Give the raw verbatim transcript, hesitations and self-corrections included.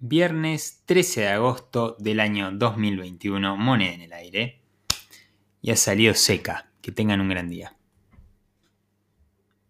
Viernes trece de agosto del año dos mil veintiuno, moneda en el aire. Y ha salido seca. Que tengan un gran día.